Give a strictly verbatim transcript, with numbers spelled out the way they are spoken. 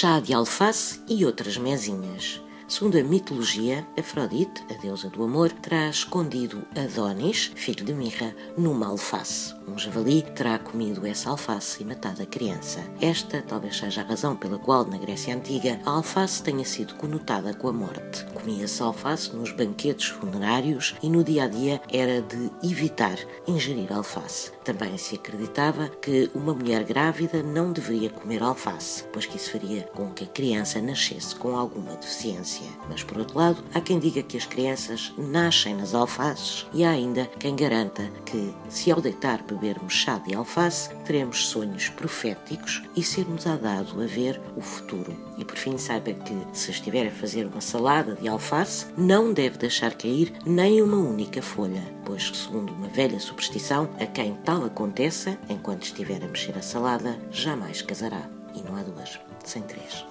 chá de alface e outras mezinhas. Segundo a mitologia, Afrodite, a deusa do amor, terá escondido Adónis, filho de Mirra, numa alface. Um javali terá comido essa alface e matado a criança. Esta talvez seja a razão pela qual, na Grécia Antiga, a alface tenha sido conotada com a morte. Comia-se alface nos banquetes funerários e no dia-a-dia era de evitar ingerir alface. Também se acreditava que uma mulher grávida não deveria comer alface, pois que isso faria com que a criança nascesse com alguma deficiência. Mas, por outro lado, há quem diga que as crianças nascem nas alfaces e há ainda quem garanta que, se ao deitar bebermos chá de alface, teremos sonhos proféticos e sermos a dado a ver o futuro. E, por fim, saiba que, se estiver a fazer uma salada de alface, não deve deixar cair nem uma única folha, pois, segundo uma velha superstição, a quem tal aconteça, enquanto estiver a mexer a salada, jamais casará. E não há duas sem três.